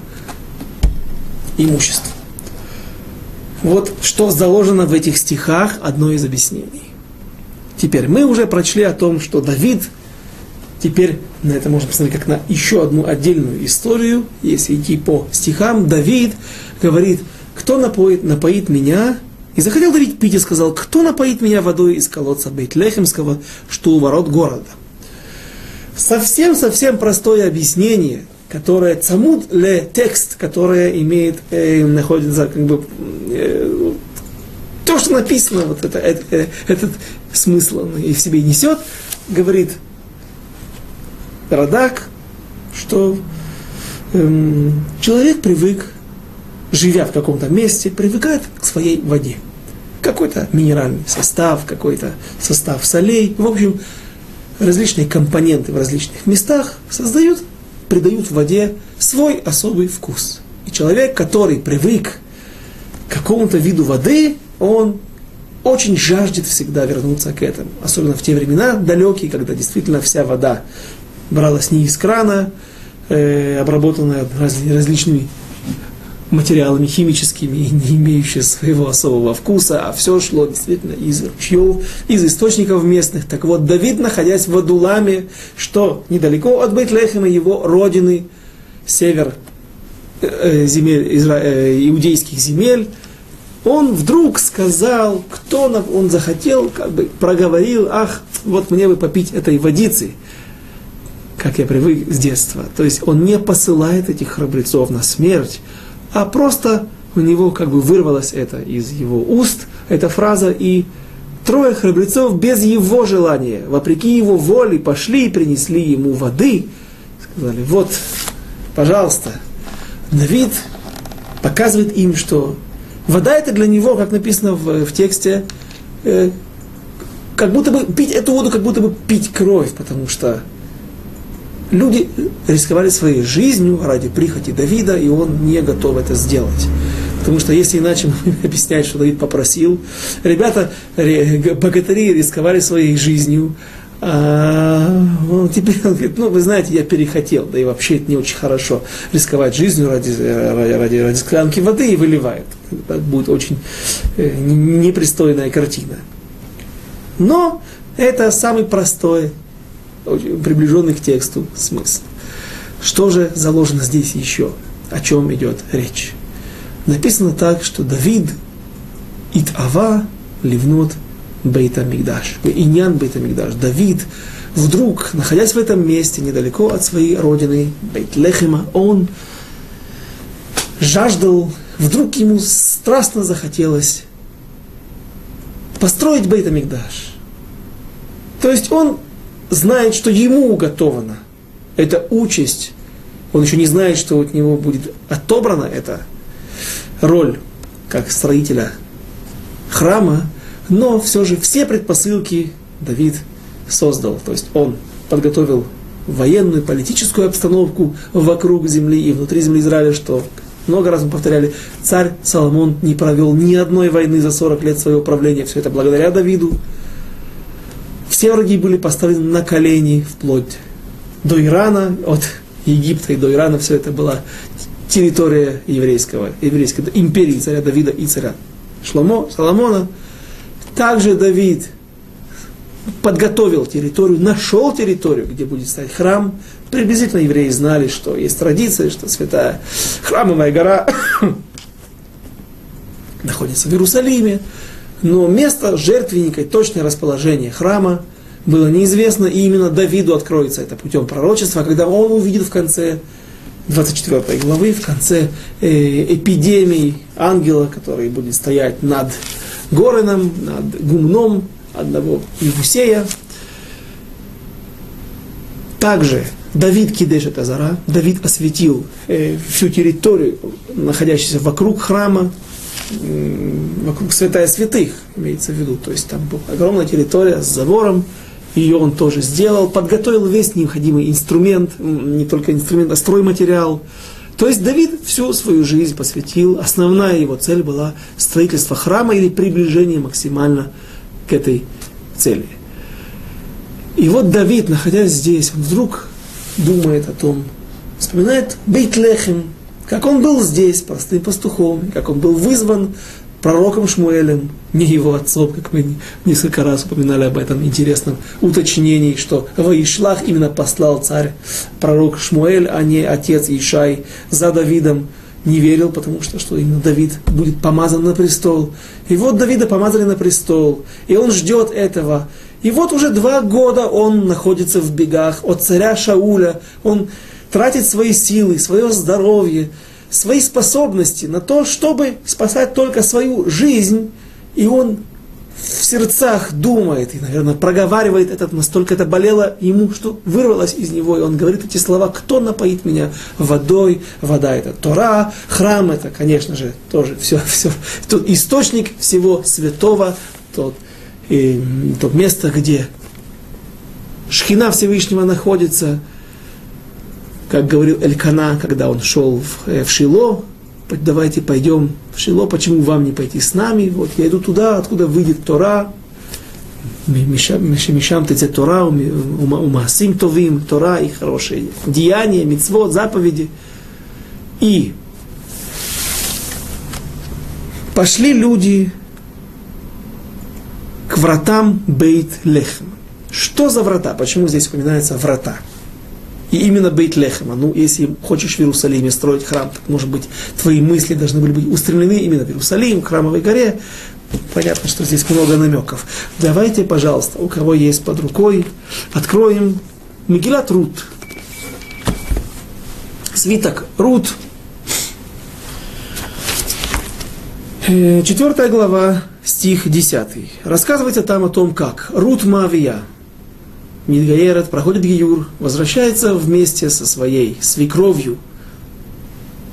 имуществу. Вот что заложено в этих стихах, одно из объяснений. Теперь мы уже прочли о том, что Давид, теперь на это можно посмотреть как на еще одну отдельную историю, если идти по стихам, Давид говорит: кто напоит, напоит меня? И захотел Давид пить и сказал: кто напоит меня водой из колодца Бейт-Лехемского, что у ворот города? Совсем-совсем простое объяснение, которая цамуд ле текст, которая имеет, э, находится как бы э, то, что написано, вот это, э, э, этот смысл он и в себе несет, говорит Радак, что эм, человек привык, живя в каком-то месте, привыкает к своей воде. Какой-то минеральный состав, какой-то состав солей. В общем, различные компоненты в различных местах создают, придают воде свой особый вкус. И человек, который привык к какому-то виду воды, он очень жаждет всегда вернуться к этому. Особенно в те времена далекие, когда действительно вся вода бралась не из крана, э, обработанная раз, различными материалами химическими, не имеющие своего особого вкуса, а все шло действительно из ручьев, из источников местных. Так вот, Давид, находясь в Адуламе, что недалеко от Бейт-Лехема, его родины, север э, земель, изра, э, иудейских земель, он вдруг сказал, кто нам, он захотел, как бы проговорил, ах, вот мне бы попить этой водицы, как я привык с детства. То есть он не посылает этих храбрецов на смерть, а просто у него как бы вырвалось это из его уст, эта фраза, и трое храбрецов без его желания, вопреки его воле, пошли и принесли ему воды. Сказали, вот, пожалуйста. Давид показывает им, что вода это для него, как написано в, в тексте, э, как будто бы пить эту воду, как будто бы пить кровь, потому что люди рисковали своей жизнью ради прихоти Давида, и он не готов это сделать. Потому что если иначе объяснять, что Давид попросил, ребята, богатыри рисковали своей жизнью, а он теперь он говорит, ну вы знаете, я перехотел, да и вообще это не очень хорошо рисковать жизнью ради, ради, ради, ради склянки воды и выливает. Это будет очень непристойная картина. Но это самый простой, приближенный к тексту смысл. Что же заложено здесь еще? О чем идет речь? Написано так, что Давид Итава ливнот Бейт Микдаш. Иньян Бейт Микдаш. Давид вдруг, находясь в этом месте, недалеко от своей родины, Бейт-Лехема, он жаждал, вдруг ему страстно захотелось построить Бейт Микдаш. То есть он знает, что ему уготовано эта участь. Он еще не знает, что от него будет отобрана эта роль, как строителя храма, но все же все предпосылки Давид создал. То есть он подготовил военную, политическую обстановку вокруг земли и внутри земли Израиля, что много раз мы повторяли, царь Соломон не провел ни одной войны за сорок лет своего правления. Все это благодаря Давиду. Все враги были поставлены на колени вплоть до Ирана, от Египта и до Ирана. Все это была территория еврейского, еврейской империи царя Давида и царя Шломо, Соломона. Также Давид подготовил территорию, нашел территорию, где будет стоять храм. Приблизительно евреи знали, что есть традиция, что святая храмовая гора находится в Иерусалиме. Но место жертвенника и точное расположение храма было неизвестно, и именно Давиду откроется это путем пророчества, когда он увидит в конце двадцать четвёртой главы, в конце э, эпидемии ангела, который будет стоять над Гореном, над гумном одного Евусея. Также Давид кидеш эт азара, Давид осветил э, всю территорию, находящуюся вокруг храма, вокруг святая святых, имеется в виду, то есть там была огромная территория с забором, ее он тоже сделал, подготовил весь необходимый инструмент, не только инструмент, а стройматериал. То есть Давид всю свою жизнь посвятил, основная его цель была строительство храма или приближение максимально к этой цели. И вот Давид, находясь здесь, он вдруг думает о том, вспоминает Бейт-Лехем, как он был здесь простым пастухом, как он был вызван пророком Шмуэлем, не его отцом, как мы несколько раз упоминали об этом интересном уточнении, что Ваишлах именно послал царь пророк Шмуэль, а не отец Ишай за Давидом, не верил, потому что, что именно Давид будет помазан на престол. И вот Давида помазали на престол, и он ждет этого. И вот уже два года он находится в бегах от царя Шауля, он тратит свои силы, свое здоровье, свои способности на то, чтобы спасать только свою жизнь. И он в сердцах думает и, наверное, проговаривает этот, настолько это болело ему, что вырвалось из него, и он говорит эти слова: кто напоит меня водой? Вода — это Тора, храм — это, конечно же, тоже все, все. Тут источник всего святого, тот, и, то место, где Шхина Всевышнего находится, как говорил Элькана, когда он шел в, в Шило: давайте пойдем в Шило, почему вам не пойти с нами? Вот я иду туда, откуда выйдет Тора. Мишам тецэ Тора, умасим товим, Тора и хорошие деяния, мицвот, заповеди. И пошли люди к вратам Бейт-Лехема. Что за врата? Почему здесь упоминается врата? И именно Бейт-Лехема. Ну, если хочешь в Иерусалиме строить храм, так, может быть, твои мысли должны были быть устремлены именно в Иерусалим, к Храмовой горе. Понятно, что здесь много намеков. Давайте, пожалуйста, у кого есть под рукой, откроем Мегилат Рут. Свиток Рут. Четвертая глава, стих десятый. Рассказывается там о том, как Рут Моавия, Мидгаерет, проходит гиюр, возвращается вместе со своей свекровью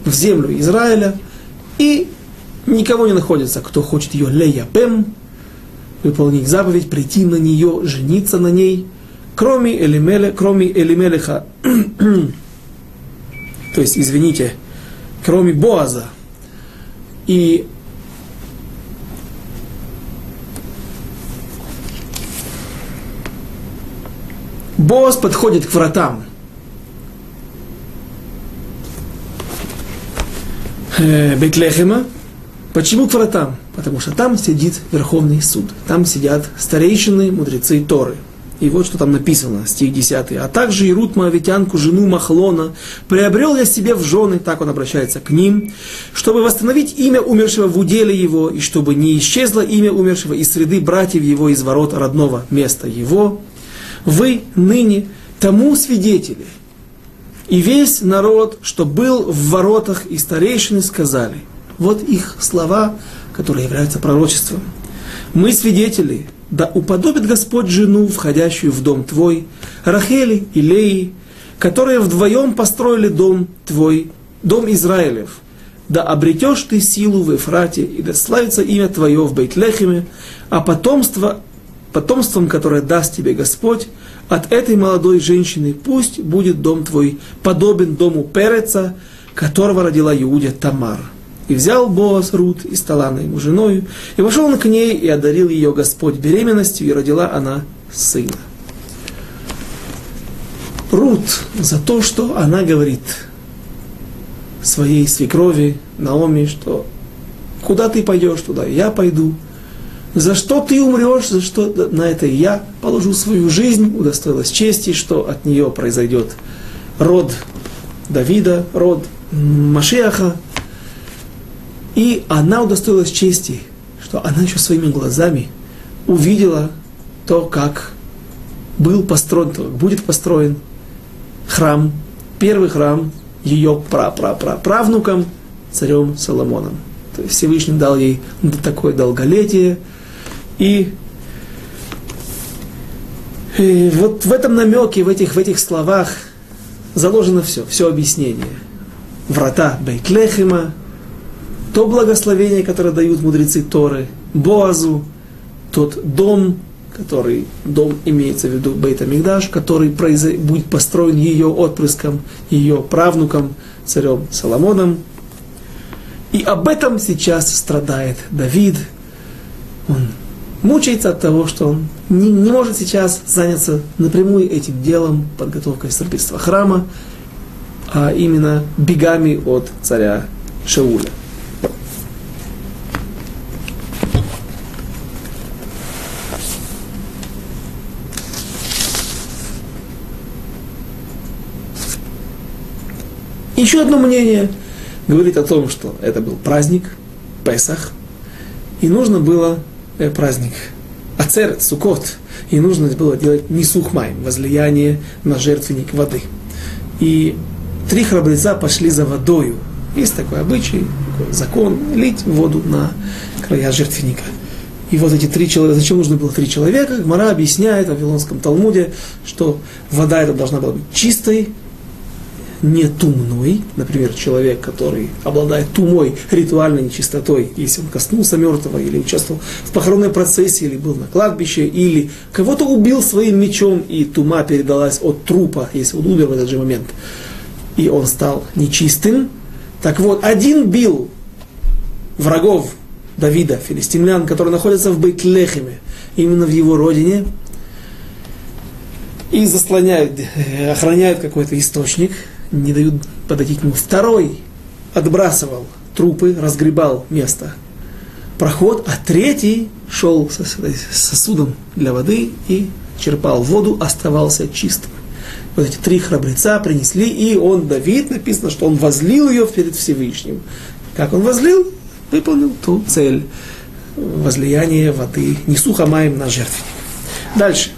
в землю Израиля, и никого не находится, кто хочет ее леяпем, выполнить заповедь, прийти на нее, жениться на ней, кроме Элимеле, кроме Элимелеха, то есть, извините, кроме Боаза. И Боаз подходит к вратам Бейт-Лехема. Почему к вратам? Потому что там сидит Верховный суд. Там сидят старейшины, мудрецы Торы. И вот что там написано, стих десятый. «А также и Рут Моавитянку, жену Махлона, приобрел я себе в жены», так он обращается к ним, «чтобы восстановить имя умершего в уделе его, и чтобы не исчезло имя умершего из среды братьев его, из ворот родного места его. Вы ныне тому свидетели. И весь народ, что был в воротах, и старейшины сказали». Вот их слова, которые являются пророчеством. «Мы свидетели, да уподобит Господь жену, входящую в дом твой, Рахели и Леи, которые вдвоем построили дом твой, дом Израилев. Да обретешь ты силу в Эфрате, и да славится имя твое в Бейт-Лехеме, а потомство потомством, которое даст тебе Господь, от этой молодой женщины пусть будет дом твой подобен дому Переца, которого родила Иудя Тамар. И взял Боаз Рут, и стала она ему женою, и вошел он к ней, и одарил ее Господь беременностью, и родила она сына». Рут за то, что она говорит своей свекрови Наоми, что «куда ты пойдешь, туда я пойду. За что ты умрешь, за что на это и я положу свою жизнь», удостоилась чести, что от нее произойдет род Давида, род Машиаха. И она удостоилась чести, что она еще своими глазами увидела то, как был построен, как будет построен храм, первый храм ее прапраправнуком, царем Соломоном. То есть Всевышний дал ей такое долголетие. И, и вот в этом намеке, в этих, в этих словах заложено все, все объяснение. Врата Бейт-Лехема, то благословение, которое дают мудрецы Торы Боазу, тот дом, который, дом имеется в виду Бейт Микдаш, который произ... будет построен ее отпрыском, ее правнуком, царем Соломоном. И об этом сейчас страдает Давид. Он мучается от того, что он не, не может сейчас заняться напрямую этим делом, подготовкой строительства храма, а именно бегами от царя Шауля. Еще одно мнение говорит о том, что это был праздник, Песах, и нужно было праздник Ацерет, Суккот, и нужно было делать нисухмайм, возлияние на жертвенник воды. И три храбреца пошли за водою. Есть такой обычай, такой закон, лить воду на края жертвенника. И вот эти три человека, зачем нужно было три человека? Гмара объясняет в Вавилонском Талмуде, что вода эта должна была быть чистой, не тумной. Например, человек, который обладает тумой, ритуальной нечистотой, если он коснулся мертвого, или участвовал в похоронной процессе, или был на кладбище, или кого-то убил своим мечом, и тума передалась от трупа, если он умер в этот же момент, и он стал нечистым. Так вот, один бил врагов Давида, филистимлян, которые находятся в Бейт-Лехеме, именно в его родине, и заслоняют, охраняют какой-то источник, не дают подойти к нему. Второй отбрасывал трупы, разгребал место, проход, а третий шел с сосудом для воды и черпал воду, оставался чистым. Вот эти три храбреца принесли, и он, Давид, написано, что он возлил ее перед Всевышним. Как он возлил? Выполнил ту цель возлияния воды, несу хамаем на жертвенник. Дальше.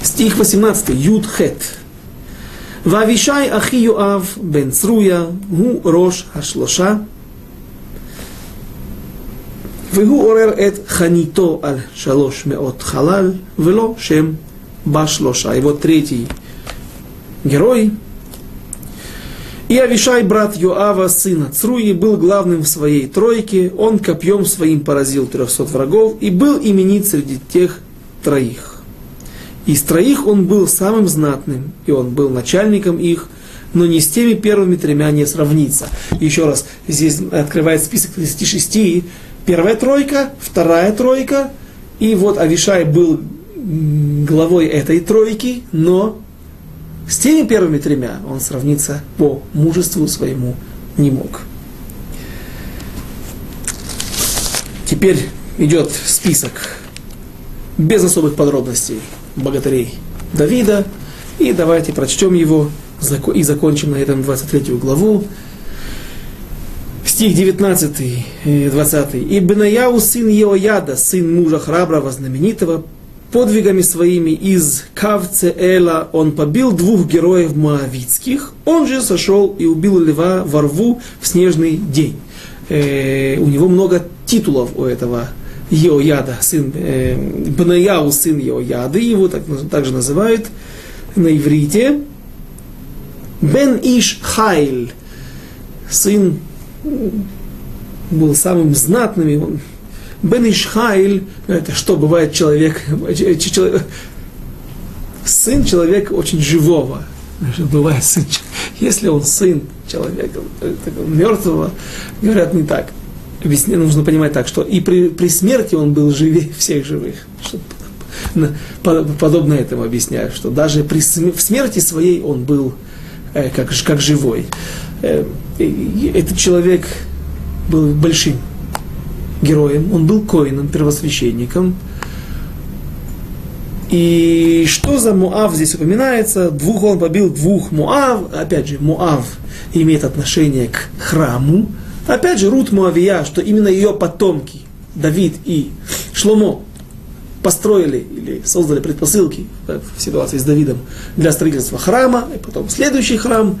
Стих восемнадцатый. Юд-хет. Вавишай ахи Йоав бен Цруя гу рош хашлоша вегу орер эт ханито аль шалош меот халаль вело шем башлоша. И вот третий герой. И Авишай, брат Йоава, сына Цруи, был главным в своей тройке, он копьем своим поразил трехсот врагов и был именит среди тех троих. Из троих он был самым знатным, и он был начальником их, но не с теми первыми тремя не сравнится. Еще раз, здесь открывает список тридцати шести, первая тройка, вторая тройка, и вот Авишай был главой этой тройки, но... с теми первыми тремя он сравниться по мужеству своему не мог. Теперь идет список без особых подробностей богатырей Давида. И давайте прочтем его и закончим на этом двадцать третью главу. Стих девятнадцатый, двадцатый. «И Бенаяу, сын Еояда, сын мужа храброго, знаменитого, подвигами своими из Кавцеэла он побил двух героев моавитских, он же сошел и убил льва во рву в снежный день». Э, у него много титулов у этого Еояда, сын, э, Бенаяу, сын Еояды, его так, также называют на иврите. Бен Иш Хайль, сын был самым знатным, его Бен Ишхайль, это что бывает человек, человек, сын человека очень живого, бывает сын, если он сын человека мертвого, говорят не так, объяснение нужно понимать так, что и при, при смерти он был живее всех живых, что, подобно этому объясняю, что даже при, в смерти своей он был э, как, как живой, э, э, этот человек был большим героем, он был коином, первосвященником. И что за Моав здесь упоминается? Двух он побил, двух Моав. Опять же, Моав имеет отношение к храму. Опять же, Рут Моавия, что именно ее потомки, Давид и Шломо, построили или создали предпосылки в ситуации с Давидом для строительства храма, и потом следующий храм.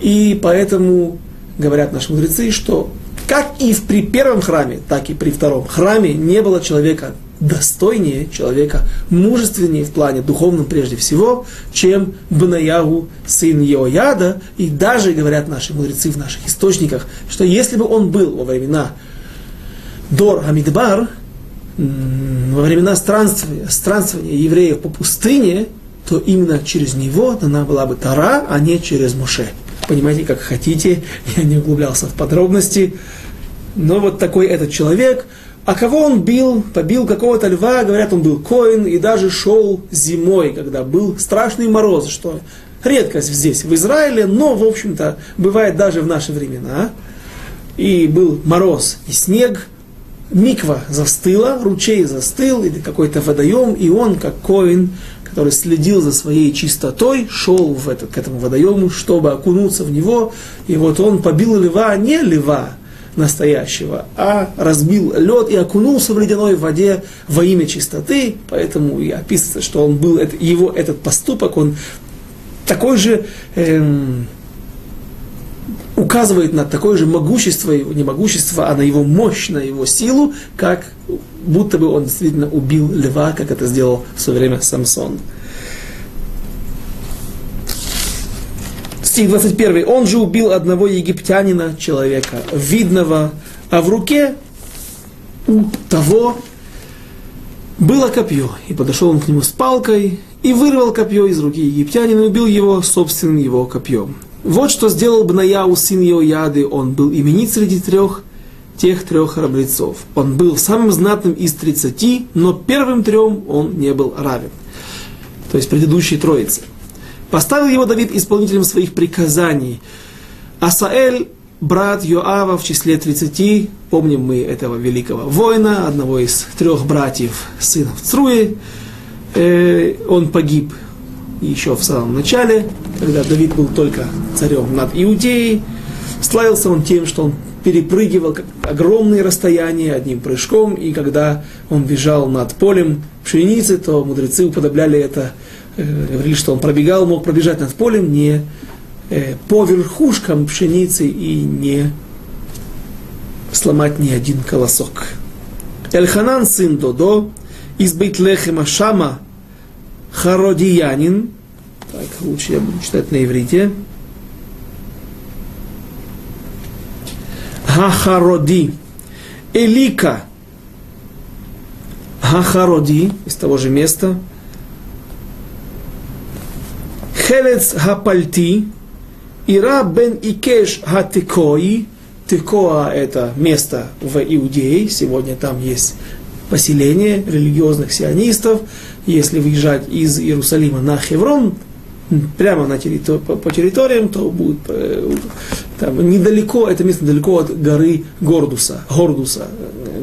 И поэтому говорят наши мудрецы, что как и при первом храме, так и при втором храме не было человека достойнее, человека мужественнее в плане духовном прежде всего, чем Бенаяу, сын Еояда. И даже, говорят наши мудрецы в наших источниках, что если бы он был во времена Дор Амидбар, во времена странствования, странствования евреев по пустыне, то именно через него дана была бы Тора, а не через Моше. Понимаете, как хотите, я не углублялся в подробности. Но вот такой этот человек. А кого он бил? Побил какого-то льва, говорят, он был коин, и даже шел зимой, когда был страшный мороз, что редкость здесь, в Израиле, но, в общем-то, бывает даже в наши времена. И был мороз и снег, миква застыла, ручей застыл, или какой-то водоем, и он, как коин, который следил за своей чистотой, шел в этот, к этому водоему, чтобы окунуться в него. И вот он побил льва, не льва настоящего, а разбил лед и окунулся в ледяной воде во имя чистоты. Поэтому и описывается, что он был, его этот поступок, он такой же эм, указывает на такое же могущество, не могущество, а на его мощь, на его силу, как будто бы он действительно убил льва, как это сделал в свое время Самсон. Стих двадцать первый. Он же убил одного египтянина, человека видного, а в руке у того было копье, и подошел он к нему с палкой, и вырвал копье из руки египтянина, и убил его собственным его копьем. Вот что сделал Бнаяу, сын Иояды, он был именит среди трех, тех трех храбрецов. Он был самым знатным из тридцати, но первым трем он не был равен. То есть предыдущей троице. Поставил его Давид исполнителем своих приказаний. Асаэль, брат Йоава, в числе тридцати, помним мы этого великого воина, одного из трех братьев, сынов Цруи, э, он погиб еще в самом начале, когда Давид был только царем над Иудеей. Славился он тем, что он перепрыгивал огромные расстояния одним прыжком, и когда он бежал над полем пшеницы, то мудрецы уподобляли это, говорили, что он пробегал, мог пробежать над полем не э, по верхушкам пшеницы и не сломать ни один колосок. Эльханан, сын Додо, из Бейт-Лехема, Шама, Хародиянин, так лучше я буду читать на иврите, Хахароди, Элика, Хахароди, из того же места, Хелец Хапальти, Ира бен Икеш Хатекои, Текоа — это место в Иудее, сегодня там есть поселение религиозных сионистов, если выезжать из Иерусалима на Хеврон, прямо на территор- по территориям, то будет там, недалеко, это место недалеко от горы Гордуса, Гордуса,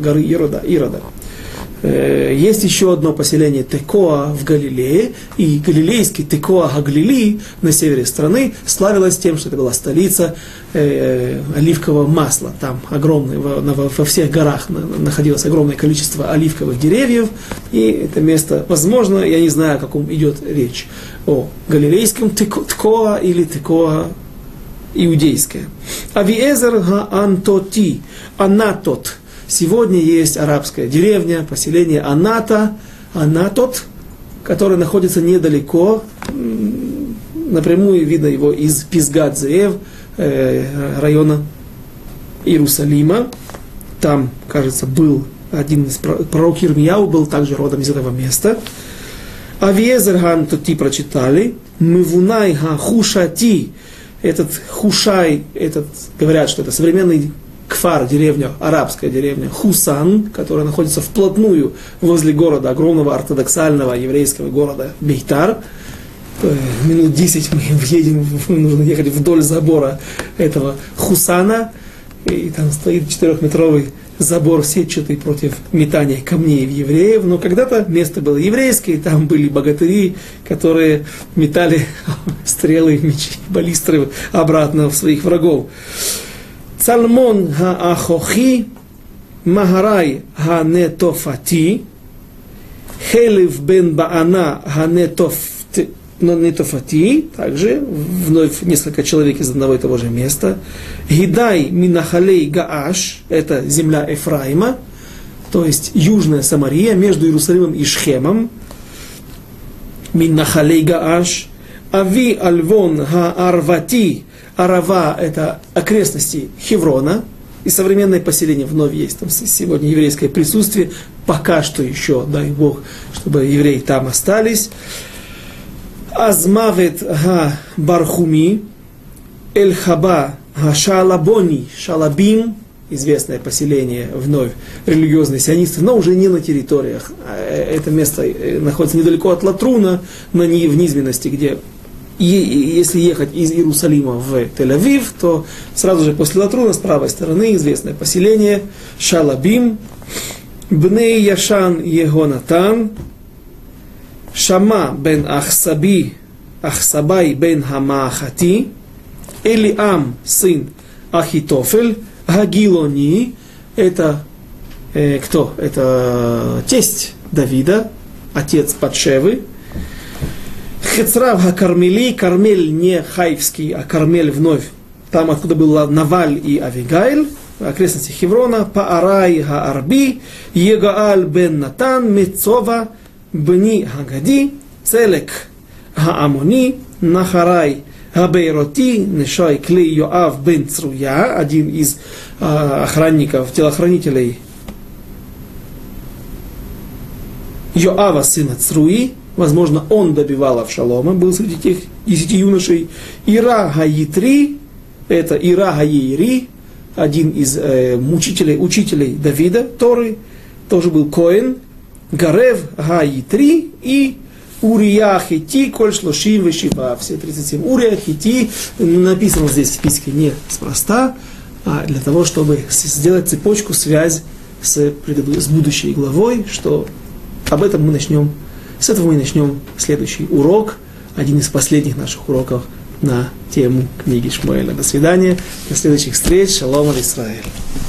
горы Ирода, Ирода. Есть еще одно поселение Текоа в Галилее, и галилейский Текоа Гаглили на севере страны славилось тем, что это была столица э, оливкового масла. Там огромное, во, во всех горах находилось огромное количество оливковых деревьев, и это место, возможно, я не знаю, о каком идет речь, о галилейском Текоа или Текоа иудейское. Авиэзер га-антоти, анатот. Сегодня есть арабская деревня, поселение Аната, Анатот, которое находится недалеко, напрямую видно его из Пизгат-Зеев, района Иерусалима. Там, кажется, был один из пророк Ирмияу, был также родом из этого места. Авиезер га-Антоти прочитали, Мывунай га-Хушати, этот Хушай, этот, говорят, что это современный Кфар, деревня, арабская деревня Хусан, которая находится вплотную возле города, огромного ортодоксального еврейского города Бейтар. Минут десять мы едем, нужно ехать вдоль забора этого Хусана, и там стоит четырехметровый забор сетчатый против метания камней в евреев, но когда-то место было еврейское, там были богатыри, которые метали стрелы, мечи, баллистры обратно в своих врагов. Цалмон ха-Ахохи, Махарай ха-Нетофати, Хелев бен Баана ха-Нетофати, также вновь несколько человек из одного и того же места, Гидай минахалей Гааш, это земля Эфраима, то есть южная Самария между Иерусалимом и Шхемом, минахалей Гааш, Ави альвон ха-Арвати, Арава – это окрестности Хеврона, и современное поселение вновь есть, там сегодня еврейское присутствие, пока что еще, дай Бог, чтобы евреи там остались. Азмавет га Бархуми, Эль-Хаба га Шалабони, Шалабим, известное поселение вновь религиозные сионисты, но уже не на территориях. Это место находится недалеко от Латруна, но не в низменности, где... И если ехать из Иерусалима в Тель-Авив, то сразу же после Латруна с правой стороны известное поселение Шалабим, Бней Яшан Егонатан, Шама бен Ахсаби, Ахсабай бен Хамаахати, Элиам сын Ахитофель, Гагилони, это э, кто? Это тесть Давида, отец Патшевы. Хецрав ха-Кармели, Кармель не Хайфский, а Кармель вновь там, откуда была Наваль и Авигайль, окрестности Хеврона, Паарай Гаарби, Егааль бен Натан, Мецова, Бни Хагади, Целек Гаамони, Нахарай Габейроти, Нешай Клей Йоав бен Цруя, один из э, охранников, телохранителей Йоава, сына Цруи, возможно, он добивал Авшалома, был среди тех десяти юношей, Ира Гаитри, это Ира Гаири, один из э, мучителей, учителей Давида, Торы, тоже был Коэн, Гарев Гаитри и Урия Хити, коль шлошим вешива, все тридцать семь. Урия Хити написано здесь в списке неспроста, а для того, чтобы сделать цепочку, связь с, предыдущей, с будущей главой, что об этом мы начнем. С этого мы начнем следующий урок, один из последних наших уроков на тему книги Шмуэля. До свидания, до следующих встреч, шалом аль-Исраэль.